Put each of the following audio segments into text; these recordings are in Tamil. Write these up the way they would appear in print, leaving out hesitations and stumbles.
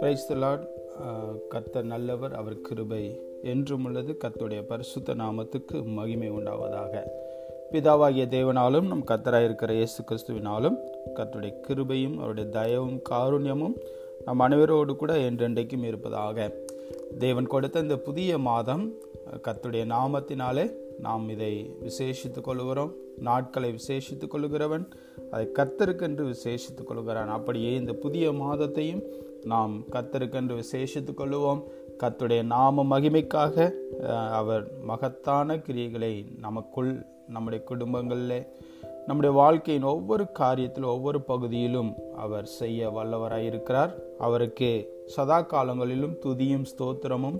Praise the Lord. கர்த்தர் நல்லவர், அவர் கிருபை என்றும் உள்ளது. கர்த்தருடைய பரிசுத்த நாமத்துக்கு மகிமை உண்டாவதாக. பிதாவாகிய தேவனாலும் நம் கர்த்தராயிருக்கிற இயேசு கிறிஸ்துவினாலும் கர்த்தருடைய கிருபையும் அவருடைய தயவும் காருண்யமும் நம் அனைவரோடு கூட என்றென்றைக்கும் இருப்பதாக. தேவன் கொடுத்த இந்த புதிய மாதம் கர்த்தருடைய நாமத்தினாலே நாம் இதை விசேஷித்துக் கொள்கிறோம். நாட்களை விசேஷித்துக் கொள்கிறவன் அதை கர்த்தருக்கென்று விசேஷித்துக் கொள்கிறான். அப்படியே இந்த புதிய மாதத்தையும் நாம் கர்த்தருக்கென்று விசேஷித்துக் கொள்வோம். கர்த்தருடைய நாம மகிமைக்காக அவர் மகத்தான கிரியைகளை நமக்குள், நம்முடைய குடும்பங்களில், நம்முடைய வாழ்க்கையின் ஒவ்வொரு காரியத்திலும், ஒவ்வொரு பகுதியிலும் அவர் செய்ய வல்லவராயிருக்கிறார். அவருக்கு சதா காலங்களிலும் துதியும் ஸ்தோத்திரமும்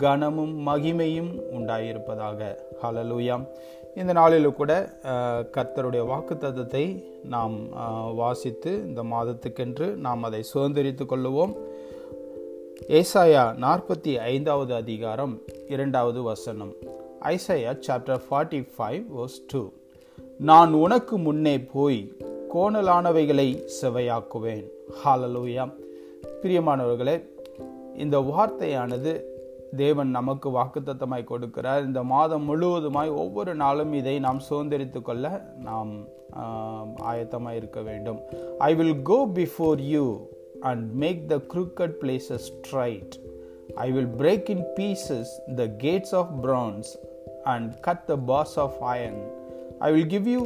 கனமும் மகிமையும் உண்டாயிருப்பதாக. ஹல்லேலூயா. இந்த நாளிலும் கூட கர்த்தருடைய வாக்குத்தத்தத்தை நாம் வாசித்து இந்த மாதத்துக்கென்று நாம் அதை சுதந்திரித்து கொள்ளுவோம். ஏசாயா 45:2 ஐசாயா சாப்டர் 45:2. நான் உனக்கு முன்னே போய் கோணலானவைகளை செவையாக்குவேன். ஹல்லேலூயா. பிரியமானவர்களே, இந்த வார்த்தையானது தேவன் நமக்கு வாக்குத்தத்தமாய் கொடுக்கிறார். இந்த மாதம் முழுவதுமாய் ஒவ்வொரு நாளும் இதை நாம் சுதந்திரித்து கொள்ள நாம் ஆயத்தமாக இருக்க வேண்டும். I will go before you and make the crooked places straight. I will break in pieces the gates of bronze and cut the bars of iron. I will give you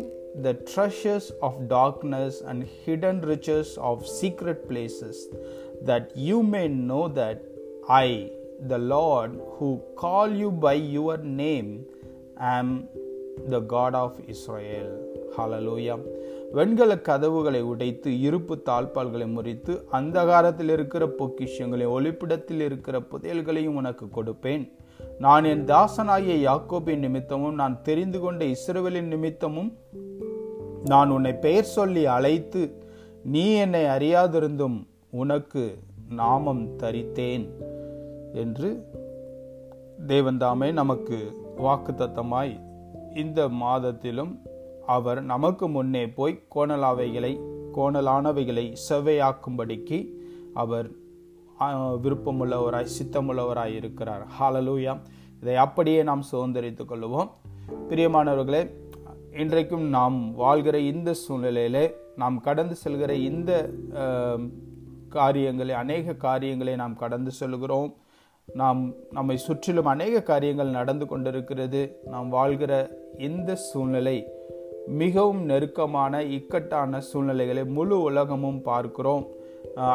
the treasures of darkness and hidden riches of secret places, that you may know that I, the Lord who call you by your name, am the God of Israel. Hallelujah. வெண்கல கதவுகளை உடைத்து, இருப்பு தாழ்பால்களை முறித்து, அந்தகாரத்தில் இருக்கிற பொக்கிஷங்களையும் ஒளிப்பிடத்தில் இருக்கிற புதையல்களையும் உனக்கு கொடுப்பேன். நான் என் தாசனாகிய யாக்கோபின் நிமித்தமும் நான் தெரிந்து கொண்ட இஸ்ரவேலின் நிமித்தமும் நான் உன்னை பெயர் சொல்லி அழைத்து நீ என்னை அறியாதிருந்தும் உனக்கு நாமம் தரித்தேன் என்று தேவன்தாமே நமக்கு வாக்குத்தத்தமாய் இந்த மாதத்திலும் அவர் நமக்கு முன்னே போய் கோணலானவைகளை செவ்வையாக்கும்படிக்கு அவர் விருப்பமுள்ளவராய் சித்தமுள்ளவராய் இருக்கிறார். ஹல்லேலூயா. இதை அப்படியே நாம் சுதந்திரித்துக் கொள்வோம். பிரியமானவர்களே, இன்றைக்கும் நாம் வாழ்கிற இந்த சூழ்நிலையிலே, நாம் கடந்து செல்கிற இந்த காரியங்களை, அநேக காரியங்களை நாம் கடந்து செல்கிறோம். நம்மை சுற்றிலும் அநேக காரியங்கள் நடந்து கொண்டிருக்கிறது. நாம் வாழ்கிற இந்த சூழ்நிலை மிகவும் நெருக்கமான, இக்கட்டான சூழ்நிலைகளை முழு உலகமும் பார்க்கிறோம்.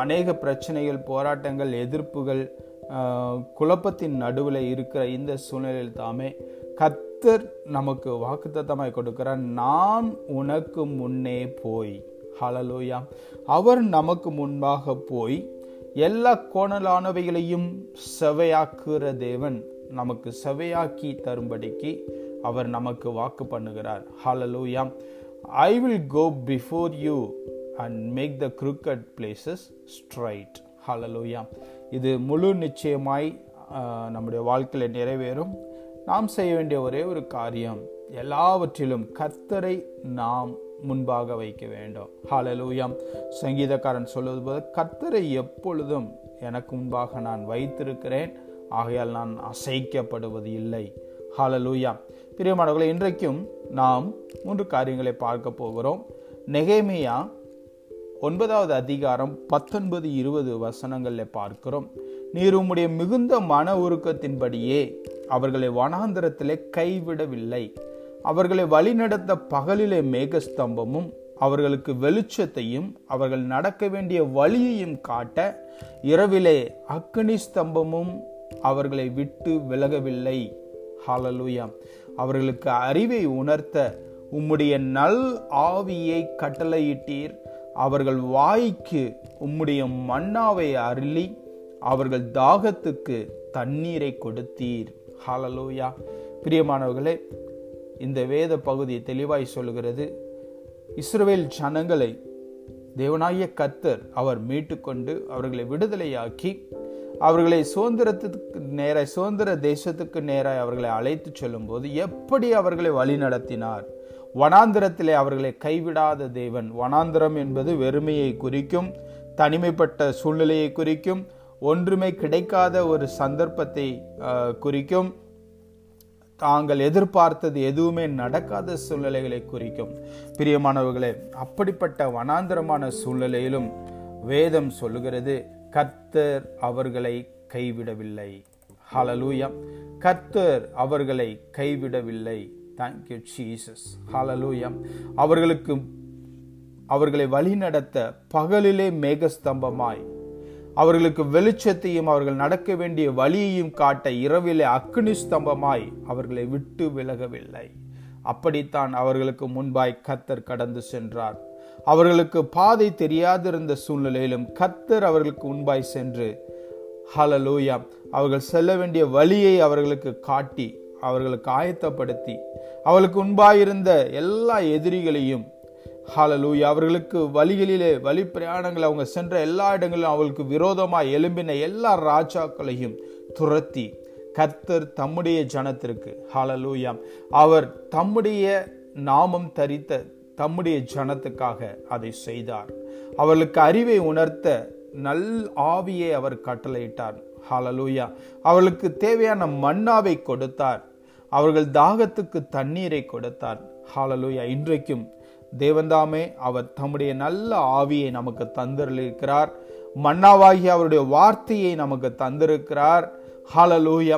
அநேக பிரச்சனைகள், போராட்டங்கள், எதிர்ப்புகள், குழப்பத்தின் நடுவில் இருக்கிற இந்த சூழ்நிலையில் தாமே கர்த்தர் நமக்கு வாக்குத்தத்தமாய் கொடுக்கிறார். நான் உனக்கு முன்னே போய், ஹல்லேலூயா, அவர் நமக்கு முன்பாக போய் எல்லா கோணலானவைகளையும் செவையாக்குகிற தேவன் நமக்கு செவையாக்கி தரும்படிக்கு அவர் நமக்கு வாக்கு பண்ணுகிறார். Hallelujah. I will go before you and make the crooked places straight. Hallelujah. இது முழு நிச்சயமாய் நம்முடைய வாழ்க்கையில் நிறைவேறும். நாம் செய்ய வேண்டிய ஒரே ஒரு காரியம், எல்லாவற்றிலும் கர்த்தரை நாம் முன்பாக வைக்க வேண்டும். ஹல்லேலூயா. சங்கீதக்காரன் சொல்வது போது, கர்த்தரை எப்பொழுதும் எனக்கு முன்பாக நான் வைத்திருக்கிறேன், ஆகையால் நான் அசைக்கப்படுவது இல்லை. ஹல்லேலூயா. பிரியமானவர்களே, இன்றைக்கும் நாம் 3 காரியங்களை பார்க்க போகிறோம். நெகேமியா 9:19-20 பார்க்கிறோம். நீர் உம்முடைய மிகுந்த மன உருக்கத்தின்படியே அவர்களை வனாந்திரத்திலே கைவிடவில்லை. அவர்களை வழிநடத்த பகலிலே மேகஸ்தம்பமும் அவர்களுக்கு வெளிச்சத்தையும் அவர்கள் நடக்க வேண்டிய வழியையும் காட்ட இரவிலே அக்கினி ஸ்தம்பமும் அவர்களை விட்டு விலகவில்லை. ஹல்லேலூயா. அவர்களுக்கு அறிவை உணர்த்த உம்முடைய நல் ஆவியை கட்டளையிட்டீர். அவர்கள் வாய்க்கு உம்முடைய மன்னாவை அருளி அவர்கள் தாகத்துக்கு தண்ணீரை கொடுத்தீர். ஹல்லேலூயா. பிரியமானவர்களே, இந்த வேத பகுதி தெளிவாய் சொல்கிறது, இஸ்ரவேல் ஜனங்களை தேவனாகிய கர்த்தர் அவர் மீட்டுக்கொண்டு அவர்களை விடுதலையாக்கி அவர்களை சுதந்திர தேசத்துக்கு நேராய் அவர்களை அழைத்து செல்லும் போது எப்படி அவர்களை வழி நடத்தினார், வனாந்திரத்திலே அவர்களை கைவிடாத தேவன். வனாந்திரம் என்பது வெறுமையை குறிக்கும், தனிமைப்பட்ட சூழ்நிலையை குறிக்கும், ஒன்றுமே கிடைக்காத ஒரு சந்தர்ப்பத்தை குறிக்கும், தாங்கள் எதிர்பார்த்தது எதுவுமே நடக்காத சூழ்நிலைகளை குறிக்கும். பிரியமானவர்களே, அப்படிப்பட்ட வனாந்திரமான சூழ்நிலையிலும் வேதம் சொல்லுகிறது, கர்த்தர் அவர்களை கைவிடவில்லை. ஹல்லேலூயா, கர்த்தர் அவர்களை கைவிடவில்லை. Thank you Jesus. ஹல்லேலூயா. அவர்களை வழி நடத்த பகலிலே மேகஸ்தம்பமாய் அவர்களுக்கு வெளிச்சத்தையும் அவர்கள் நடக்க வேண்டிய வழியையும் காட்ட இரவிலே அக்னி ஸ்தம்பமாய் அவர்களை விட்டு விலகவில்லை. அப்படித்தான் அவர்களுக்கு முன்பாய் கர்த்தர் கடந்து சென்றார். அவர்களுக்கு பாதை தெரியாதிருந்த சூழ்நிலையிலும் கர்த்தர் அவர்களுக்கு முன்பாய் சென்று, ஹல்லேலூயா, அவர்கள் செல்ல வேண்டிய வழியை அவர்களுக்கு காட்டி அவர்களுக்கு ஆயத்தப்படுத்தி அவர்களுக்கு முன்பாயிருந்த எல்லா எதிரிகளையும், ஹல்லேலூயா, அவர்களுக்கு வழிகளிலே வழி பிரயாணங்கள் அவங்க சென்ற எல்லா இடங்களிலும் அவர்களுக்கு விரோதமாக எழும்பின எல்லா ராஜாக்களையும் துரத்தி கர்த்தர் தம்முடைய ஜனத்திற்கு, ஹல்லேலூயா, அவர் தம்முடைய நாமம் தரித்த தம்முடைய ஜனத்துக்காக அதை செய்தார். அவர்களுக்கு அறிவை உணர்த்த நல் ஆவியை அவர் கட்டளையிட்டார். ஹல்லேலூயா. அவர்களுக்கு தேவையான மன்னாவை கொடுத்தார். அவர்கள் தாகத்துக்கு தண்ணீரை கொடுத்தார். ஹல்லேலூயா. இன்றைக்கும் தேவன்தாமே அவர் தம்முடைய நல்ல ஆவியை நமக்கு தந்திருக்கிறார். மன்னாவாகிய அவருடைய வார்த்தையை நமக்கு தந்திருக்கிறார். ஹல்லேலூயா.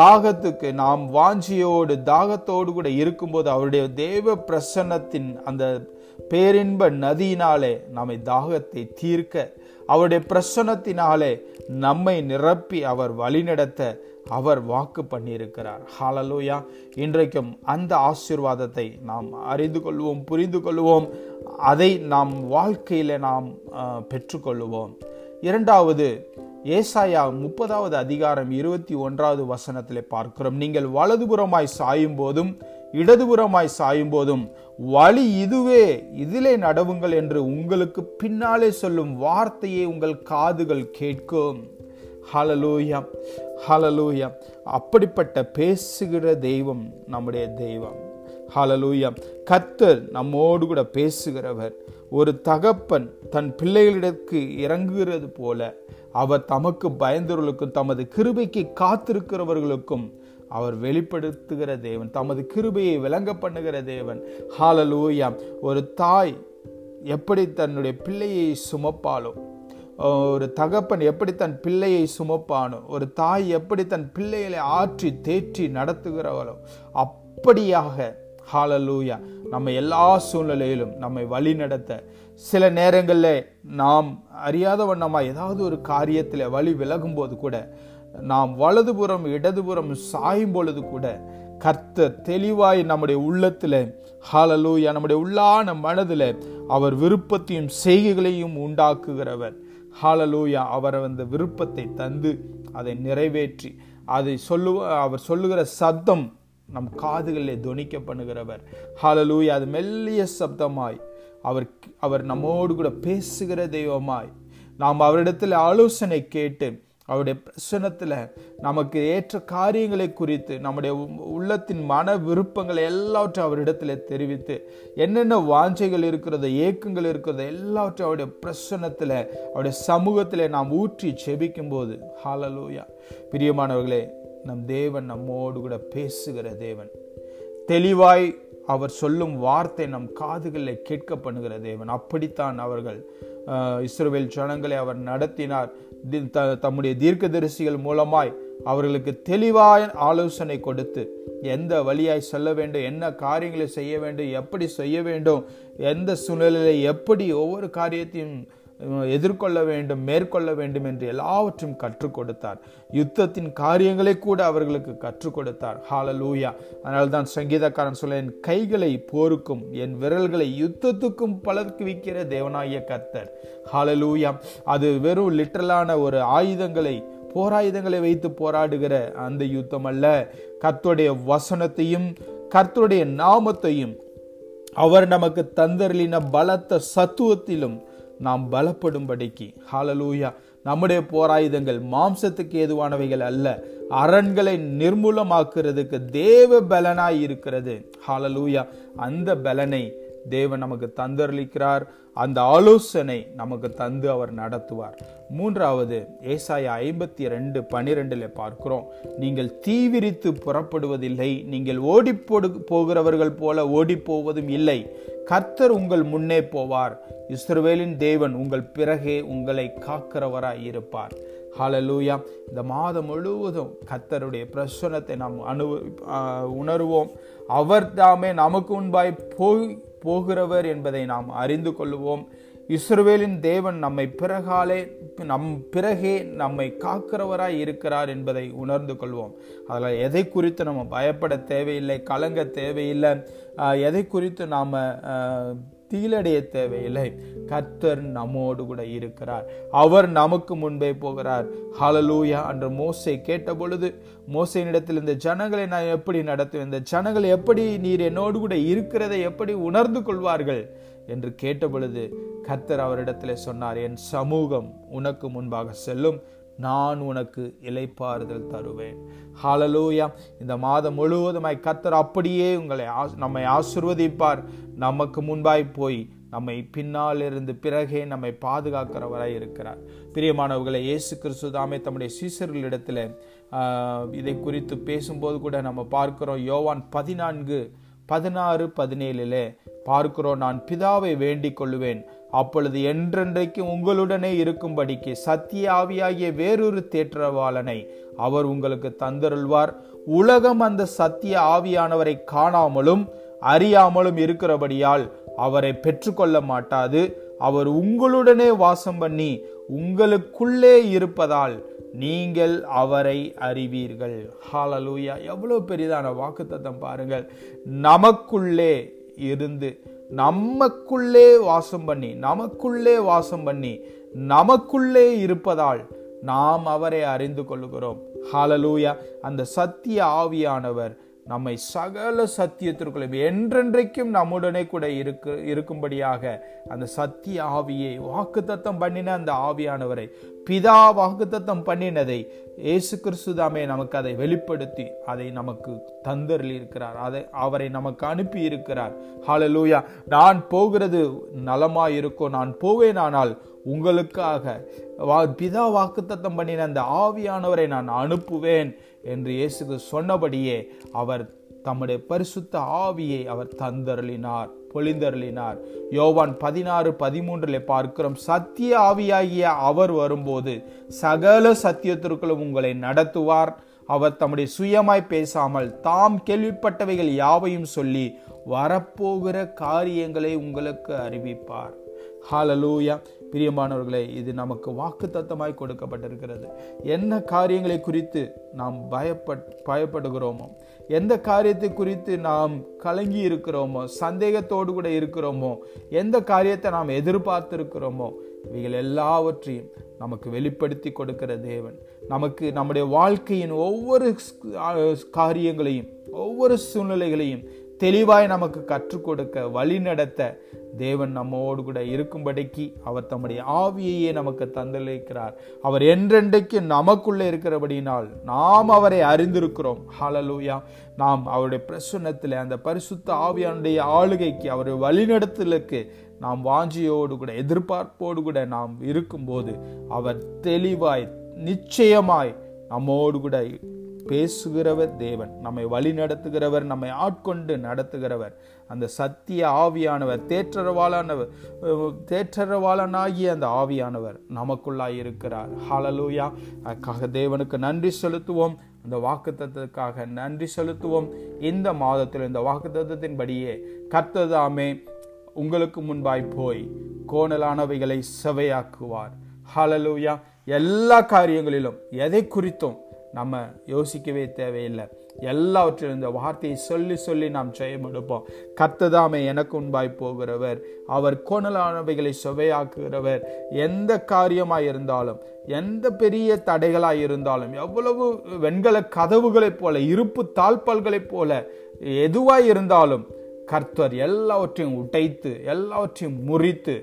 தாகத்துக்கு நாம் வாஞ்சியோடு தாகத்தோடு கூட இருக்கும்போது அவருடைய தேவ பிரசன்னத்தின் அந்த பேரின்ப நதியினாலே நம்மை தாகத்தை தீர்க்க, அவருடைய பிரசன்னத்தினாலே நம்மை நிரப்பி அவர் வழிநடத்த அவர் வாக்கு பண்ணியிருக்கிறார். ஹல்லேலூயா. இன்றைக்கும் அந்த ஆசீர்வாதத்தை நாம் அறிந்து கொள்வோம், புரிந்து கொள்வோம், அதை நாம் வாழ்க்கையில் நாம் பெற்றுக்கொள்வோம். இரண்டாவது, ஏசாயா 30வது அதிகாரம் 21வது வசனத்திலே பார்க்கிறோம், நீங்கள் வலதுபுறமாய் சாயும் போதும் இடதுபுறமாய் சாயும் போதும் வழி இதுவே, இதிலே நடவுங்கள் என்று உங்களுக்கு பின்னாலே சொல்லும் வார்த்தையை உங்கள் காதுகள் கேட்கும். ஹல்லேலூயா, ஹல்லேலூயா. அப்படிப்பட்ட பேசுகிற தெய்வம் நம்முடைய தெய்வம். ஹல்லேலூயா. கர்த்தர் நம்மோடு கூட பேசுகிறவர். ஒரு தகப்பன் தன் பிள்ளைகளிடத்துக்கு இறங்குகிறது போல அவர் தமக்கு பயந்தவர்களுக்கும் தமது கிருபைக்கு காத்திருக்கிறவர்களுக்கும் அவர் வெளிப்படுத்துகிற தேவன், தமது கிருபையை விளங்க பண்ணுகிற தேவன். ஹல்லேலூயா. ஒரு தாய் எப்படி தன்னுடைய பிள்ளையை சுமப்பாளோ, ஒரு தகப்பன் எப்படி தன் பிள்ளையை சுமப்பானோ, ஒரு தாய் எப்படி தன் பிள்ளைகளை ஆற்றி தேற்றி நடத்துகிறவளோ, அப்படியாக, ஹல்லேலூயா, நம்ம எல்லா சூழ்நிலையிலும் நம்மை வழி நடத்த, சில நேரங்களில் நாம் அறியாத வண்ணமாக ஏதாவது ஒரு காரியத்தில் வழி விலகும்போது கூட, நாம் வலதுபுறம் இடதுபுறம் சாயும் பொழுது கூட கர்த்தர் தெளிவாய் நம்முடைய உள்ளத்தில், ஹல்லேலூயா, நம்முடைய உள்ளான மனதில் அவர் விருப்பத்தையும் செய்கைகளையும் உண்டாக்குகிறவர். ஹல்லேலூயா. அவர் அந்த விருப்பத்தை தந்து அதை நிறைவேற்றி அதை அவர் சொல்லுகிற சப்தம் நம் காதுகளில் தொனிக்க பண்ணுகிறவர். ஹல்லேலூயா. அது மெல்லிய சப்தமாய் அவர் நம்மோடு கூட பேசுகிற தெய்வமாய் நாம் அவரிடத்தில் ஆலோசனை கேட்டு அவருடைய பிரசனத்தில் நமக்கு ஏற்ற காரியங்களை குறித்து நம்முடைய உள்ளத்தின் மன விருப்பங்களை எல்லாவற்றையும் அவரிடத்தில் தெரிவித்து, என்னென்ன வாஞ்சைகள் இருக்கிறதோ, ஏக்கங்கள் இருக்கிறதோ, எல்லாவற்றையும் அவருடைய பிரசனத்தில் அவருடைய சமூகத்தில் நாம் ஊற்றி செபிக்கும்போது, ஹல்லேலூயா, பிரியமானவர்களே, நம் தேவன் நம்மோடு கூட பேசுகிற தேவன், தெளிவாய் அவர் சொல்லும் வார்த்தை நம் காதுகளில் கேட்க பண்ணுகிற தேவன். அப்படித்தான் அவர்கள் இஸ்ரவேல் ஜனங்களை அவர் நடத்தினார். தம்முடைய தீர்க்கதரிசிகள் மூலமாய் அவர்களுக்கு தெளிவாய் ஆலோசனை கொடுத்து, எந்த வழியாய் செல்ல வேண்டும், என்ன காரியங்களை செய்ய வேண்டும், எப்படி செய்ய வேண்டும், எந்த சூழ்நிலையில எப்படி ஒவ்வொரு காரியத்தையும் எதிர்கொள்ள வேண்டும், மேற்கொள்ள வேண்டும் என்று எல்லாவற்றையும் கற்றுக் கொடுத்தார். யுத்தத்தின் காரியங்களை கூட அவர்களுக்கு கற்றுக் கொடுத்தார். ஹல்லேலூயா. அதனால்தான் சங்கீதக்காரன் சொல்ல, என் கைகளை போருக்கும் என் விரல்களை யுத்தத்துக்கும் பழக்குவிக்கிற தேவனாகிய கர்த்தர். ஹல்லேலூயா. அது வெறும் லிட்டரலான ஒரு ஆயுதங்களை, போராயுதங்களை வைத்து போராடுகிற அந்த யுத்தம் அல்ல. கர்த்தருடைய வசனத்தையும் கர்த்தருடைய நாமத்தையும் அவர் நமக்கு தந்தருளின பலத்த சத்துவத்திலும் நாம் பலப்படும்படிக்கு, ஹல்லேலூயா, நம்முடைய போராயுதங்கள் மாம்சத்துக்கு ஏதுவானவைகள் அல்ல, அரண்களை நிர்மூலமாக்குறதுக்கு தேவ பலனாய் இருக்கிறது. ஹாலலூயா. அந்த பலனை தேவன் நமக்கு தந்தளிக்கிறார். அந்த ஆலோசனை நமக்கு தந்து அவர் நடத்துவார். மூன்றாவது, ஏசாயா 52:12 பார்க்கிறோம், நீங்கள் தீவிரித்து புறப்படுவதில்லை, நீங்கள் ஓடிப்போடு போகிறவர்கள் போல ஓடி போவதும் இல்லை, கர்த்தர் உங்கள் முன்னே போவார், இஸ்ரவேலின் தேவன் உங்கள் பிறகே உங்களை காக்கிறவராய் இருப்பார். ஹalleluya. இந்த மாதம் முழுவதும் கர்த்தருடைய பிரசன்னத்தை நாம் உணர்வோம். அவர் தாமே நமக்கு முன்பாய் போகிறவர் என்பதை நாம் அறிந்து கொள்வோம். இஸ்ரவேலின் தேவன் நம்மை பிறகே நம்மை காக்கிறவராய் இருக்கிறார் என்பதை உணர்ந்து கொள்வோம். அதில் எதை குறித்து நம்ம பயப்பட தேவையில்லை, கலங்க தேவையில்லை, எதை குறித்து நாம் தீலடைய தேவையில்லை. கர்த்தர் நம்மோடு கூட இருக்கிறார், அவர் நமக்கு முன்பே போகிறார். ஹalleluya. அன்று மோசே கேட்ட பொழுது மோசேயினிடத்தில், இந்த ஜனங்களை நான் எப்படி நடத்துவேன், இந்த ஜனங்கள் எப்படி நீர் என்னோடு கூட இருக்கிறதை எப்படி உணர்ந்து கொள்வார்கள் என்று கேட்ட பொழுது கர்த்தர் அவரிடத்தில் சொன்னார், என் சமூகம் உனக்கு முன்பாக செல்லும், நான் உனக்கு இளைப்பாறுதல் தருவேன். ஹalleluya. இந்த மாதம் முழுவதுமாய் கர்த்தர் அப்படியே நம்மை ஆசீர்வதிப்பார். நமக்கு முன்பாய் போய் நம்மை பின்னாலிருந்து பிறகே நம்மை பாதுகாக்கிறவராய் இருக்கிறார். பிரியமானவர்களை, இயேசு கிறிஸ்து தாமே தம்முடைய சீசர்களிடத்தில் இதை குறித்து பேசும்போது கூட நம்ம பார்க்கிறோம். யோவான் 14:16-17 பார்க்கிறோம், நான் பிதாவை வேண்டிக் கொள்ளுவேன், அப்பொழுது என்றென்றைக்கு உங்களுடனே இருக்கும்படிக்கு சத்திய ஆவியாகிய வேறொரு தேற்றவாளனை அவர் உங்களுக்கு தந்தருள்வார், உலகம் அந்த சத்திய ஆவியானவரை காணாமலும் அறியாமலும் இருக்கிறபடியால் அவரை பெற்றுக்கொள்ள மாட்டாது, அவர் உங்களுடனே வாசம் பண்ணி உங்களுக்குள்ளே இருப்பதால் நீங்கள் அவரை அறிவீர்கள். ஹalleluya. எவ்வளோ பெரிதான வாக்குத்தத்தம் பாருங்கள். நமக்குள்ளே இருந்து நமக்குள்ளே வாசம் பண்ணி நமக்குள்ளே இருப்பதால் நாம் அவரை அறிந்து கொள்கிறோம். ஹalleluya. அந்த சத்திய ஆவியானவர் நம்மை சகல சத்தியத்திற்குள்ளும் என்றென்றைக்கும் நம்முடனே கூட இருக்கும்படியாக அந்த சத்திய ஆவியை, வாக்குத்தத்தம் பண்ணின அந்த ஆவியானவரை, பிதா வாக்குத்தத்தம் பண்ணினதை இயேசு கிறிஸ்து தாமே நமக்கு அதை வெளிப்படுத்தி அதை நமக்கு தந்தருளி இருக்கிறார், அதை அவரை நமக்கு அனுப்பி இருக்கிறார். ஹalleluya. நான் போகிறது நலமாயிருக்கும், நான் போவேனானால் உங்களுக்காக பிதா வாக்குத்தத்தம் பண்ணின அந்த ஆவியானவரை நான் அனுப்புவேன் என்று இயேசுக்கு சொன்னபடியே அவர் தம்முடைய பரிசுத்த ஆவியை அவர் தந்தருளினார், பொழிந்தருளினார். யோவான் 16:13 பார்க்கிறோம், சத்திய ஆவியாகிய அவர் வரும்போது சகல சத்தியத்திற்குள்ளும் உங்களை நடத்துவார், அவர் தம்முடைய சுயமாய் பேசாமல் தாம் கேள்விப்பட்டவைகள் யாவையும் சொல்லி வரப்போகிற காரியங்களை உங்களுக்கு அறிவிப்பார். ஹalleluya. பிரியமானவர்களே, இது நமக்கு வாக்குத்தத்தமாய் கொடுக்கப்பட்டிருக்கிறது. என்ன காரியங்களை குறித்து நாம் பயப்படுகிறோமோ, எந்த காரியத்தை குறித்து நாம் கலங்கி இருக்கிறோமோ, சந்தேகத்தோடு கூட இருக்கிறோமோ, எந்த காரியத்தை நாம் எதிர்பார்த்திருக்கிறோமோ, இவைகள் எல்லாவற்றையும் நமக்கு வெளிப்படுத்தி கொடுக்கிற தேவன் நமக்கு நம்முடைய வாழ்க்கையின் ஒவ்வொரு காரியங்களையும், ஒவ்வொரு சூழ்நிலைகளையும் தெளிவாய் நமக்கு கற்றுக் கொடுக்க, வழி நடத்த தேவன் நம்மோடு கூட இருக்கும்படிக்கு அவர் தம்முடைய ஆவியையே நமக்கு தந்தளிக்கிறார். அவர் என்றென்றைக்கு நமக்குள்ளே இருக்கிறபடினால் நாம் அவரை அறிந்திருக்கிறோம். ஹalleluya. நாம் அவருடைய பிரசன்னத்தில், அந்த பரிசுத்த ஆவியானுடைய ஆளுகைக்கு, அவருடைய வழிநடத்தலுக்கு நாம் வாஞ்சியோடு கூட, எதிர்பார்ப்போடு கூட நாம் இருக்கும்போது அவர் தெளிவாய், நிச்சயமாய் நம்மோடு கூட பேசுகிறவர் தேவன், நம்மை வழி நடத்துகிறவர், நம்மை ஆட்கொண்டு நடத்துகிறவர். அந்த சத்திய ஆவியானவர், தேற்றரவாளனாகிய அந்த ஆவியானவர் நமக்குள்ளாய் இருக்கிறார். ஹalleluya. அதுக்காக தேவனுக்கு நன்றி செலுத்துவோம். அந்த வாக்குத்தத்தத்துக்காக நன்றி செலுத்துவோம். இந்த மாதத்தில் இந்த வாக்குத்தத்தின்படியே கர்த்தர் தாமே உங்களுக்கு முன்பாய் போய் கோணலானவைகளை செவையாக்குவார். ஹalleluya. எல்லா காரியங்களிலும் எதை குறித்தும் நம்ம யோசிக்கவே தேவையில்லை. எல்லாவற்றிலும் இந்த வார்த்தையை சொல்லி சொல்லி நாம் ஜெயம் எடுப்போம். கர்த்தர் தாமே எனக்கு முன்பாய் போகிறவர், அவர் கோணலானவைகளை சுவையாக்குகிறவர். எந்த காரியமாய் இருந்தாலும், எந்த பெரிய தடைகளாய் இருந்தாலும், எவ்வளவு வெண்கல கதவுகளைப் போல, இருப்பு தாழ்பால்களைப் போல, எதுவாய் இருந்தாலும் கர்த்தர் எல்லாவற்றையும் உடைத்து எல்லாவற்றையும் முறித்து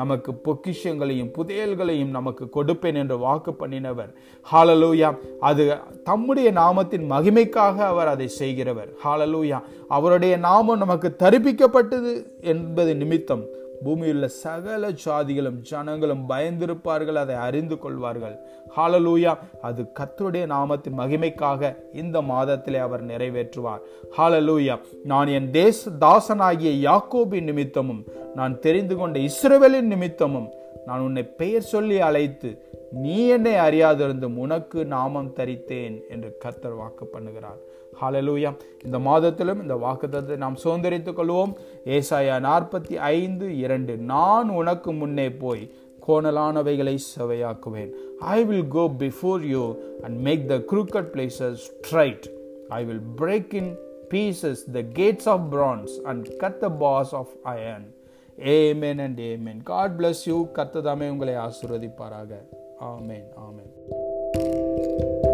நமக்கு பொக்கிஷங்களையும் புதையல்களையும் நமக்கு கொடுப்பேன் என்று வாக்கு பண்ணினவர். ஹாலலூயா. அது தம்முடைய நாமத்தின் மகிமைக்காக அவர் அதை செய்கிறவர். ஹாலலூயா. அவருடைய நாமம் நமக்கு தரிப்பிக்கப்பட்டது என்பது நிமித்தம் பூமியுள்ள சகல ஜாதிகளும் ஜனங்களும் பயந்திருப்பார்கள், அதை அறிந்து கொள்வார்கள். ஹாலலூயா. அது கர்த்தருடைய நாமத்தின் மகிமைக்காக இந்த மாதத்திலே அவர் நிறைவேற்றுவார். ஹாலலூயா. நான் என் தாசனாகிய யாக்கோபின் நிமித்தமும் நான் தெரிந்து கொண்ட இஸ்ரவேலின் நிமித்தமும் நான் உன்னை பெயர் சொல்லி அழைத்து நீ என்னை அறியாதிருந்தும் உனக்கு நாமம் தரித்தேன் என்று கர்த்தர் வாக்கு பண்ணுகிறார். ஹாலலூயா. இந்த மாதத்திலும் இந்த வாக்குத்தத்தை நாம் சுதந்தரித்துக் கொள்வோம். ஏசாயா 45:2, நான் உனக்கு முன்னே போய் கோணலானவைகளை செவையாக்குவேன். I will go before you and make the crooked places straight. I will break in pieces the gates of bronze and cut the bars of iron. Amen and amen. God bless you. கர்த்தர் தாமே உங்களை ஆசீர்வதிப்பாராக. Amen. Amen.